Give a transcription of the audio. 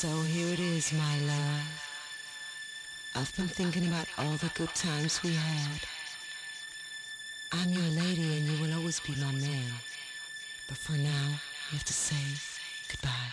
So here it is, my love. I've been thinking about all the good times we had. I'm your lady and you will always be my man. But for now, you have to say goodbye.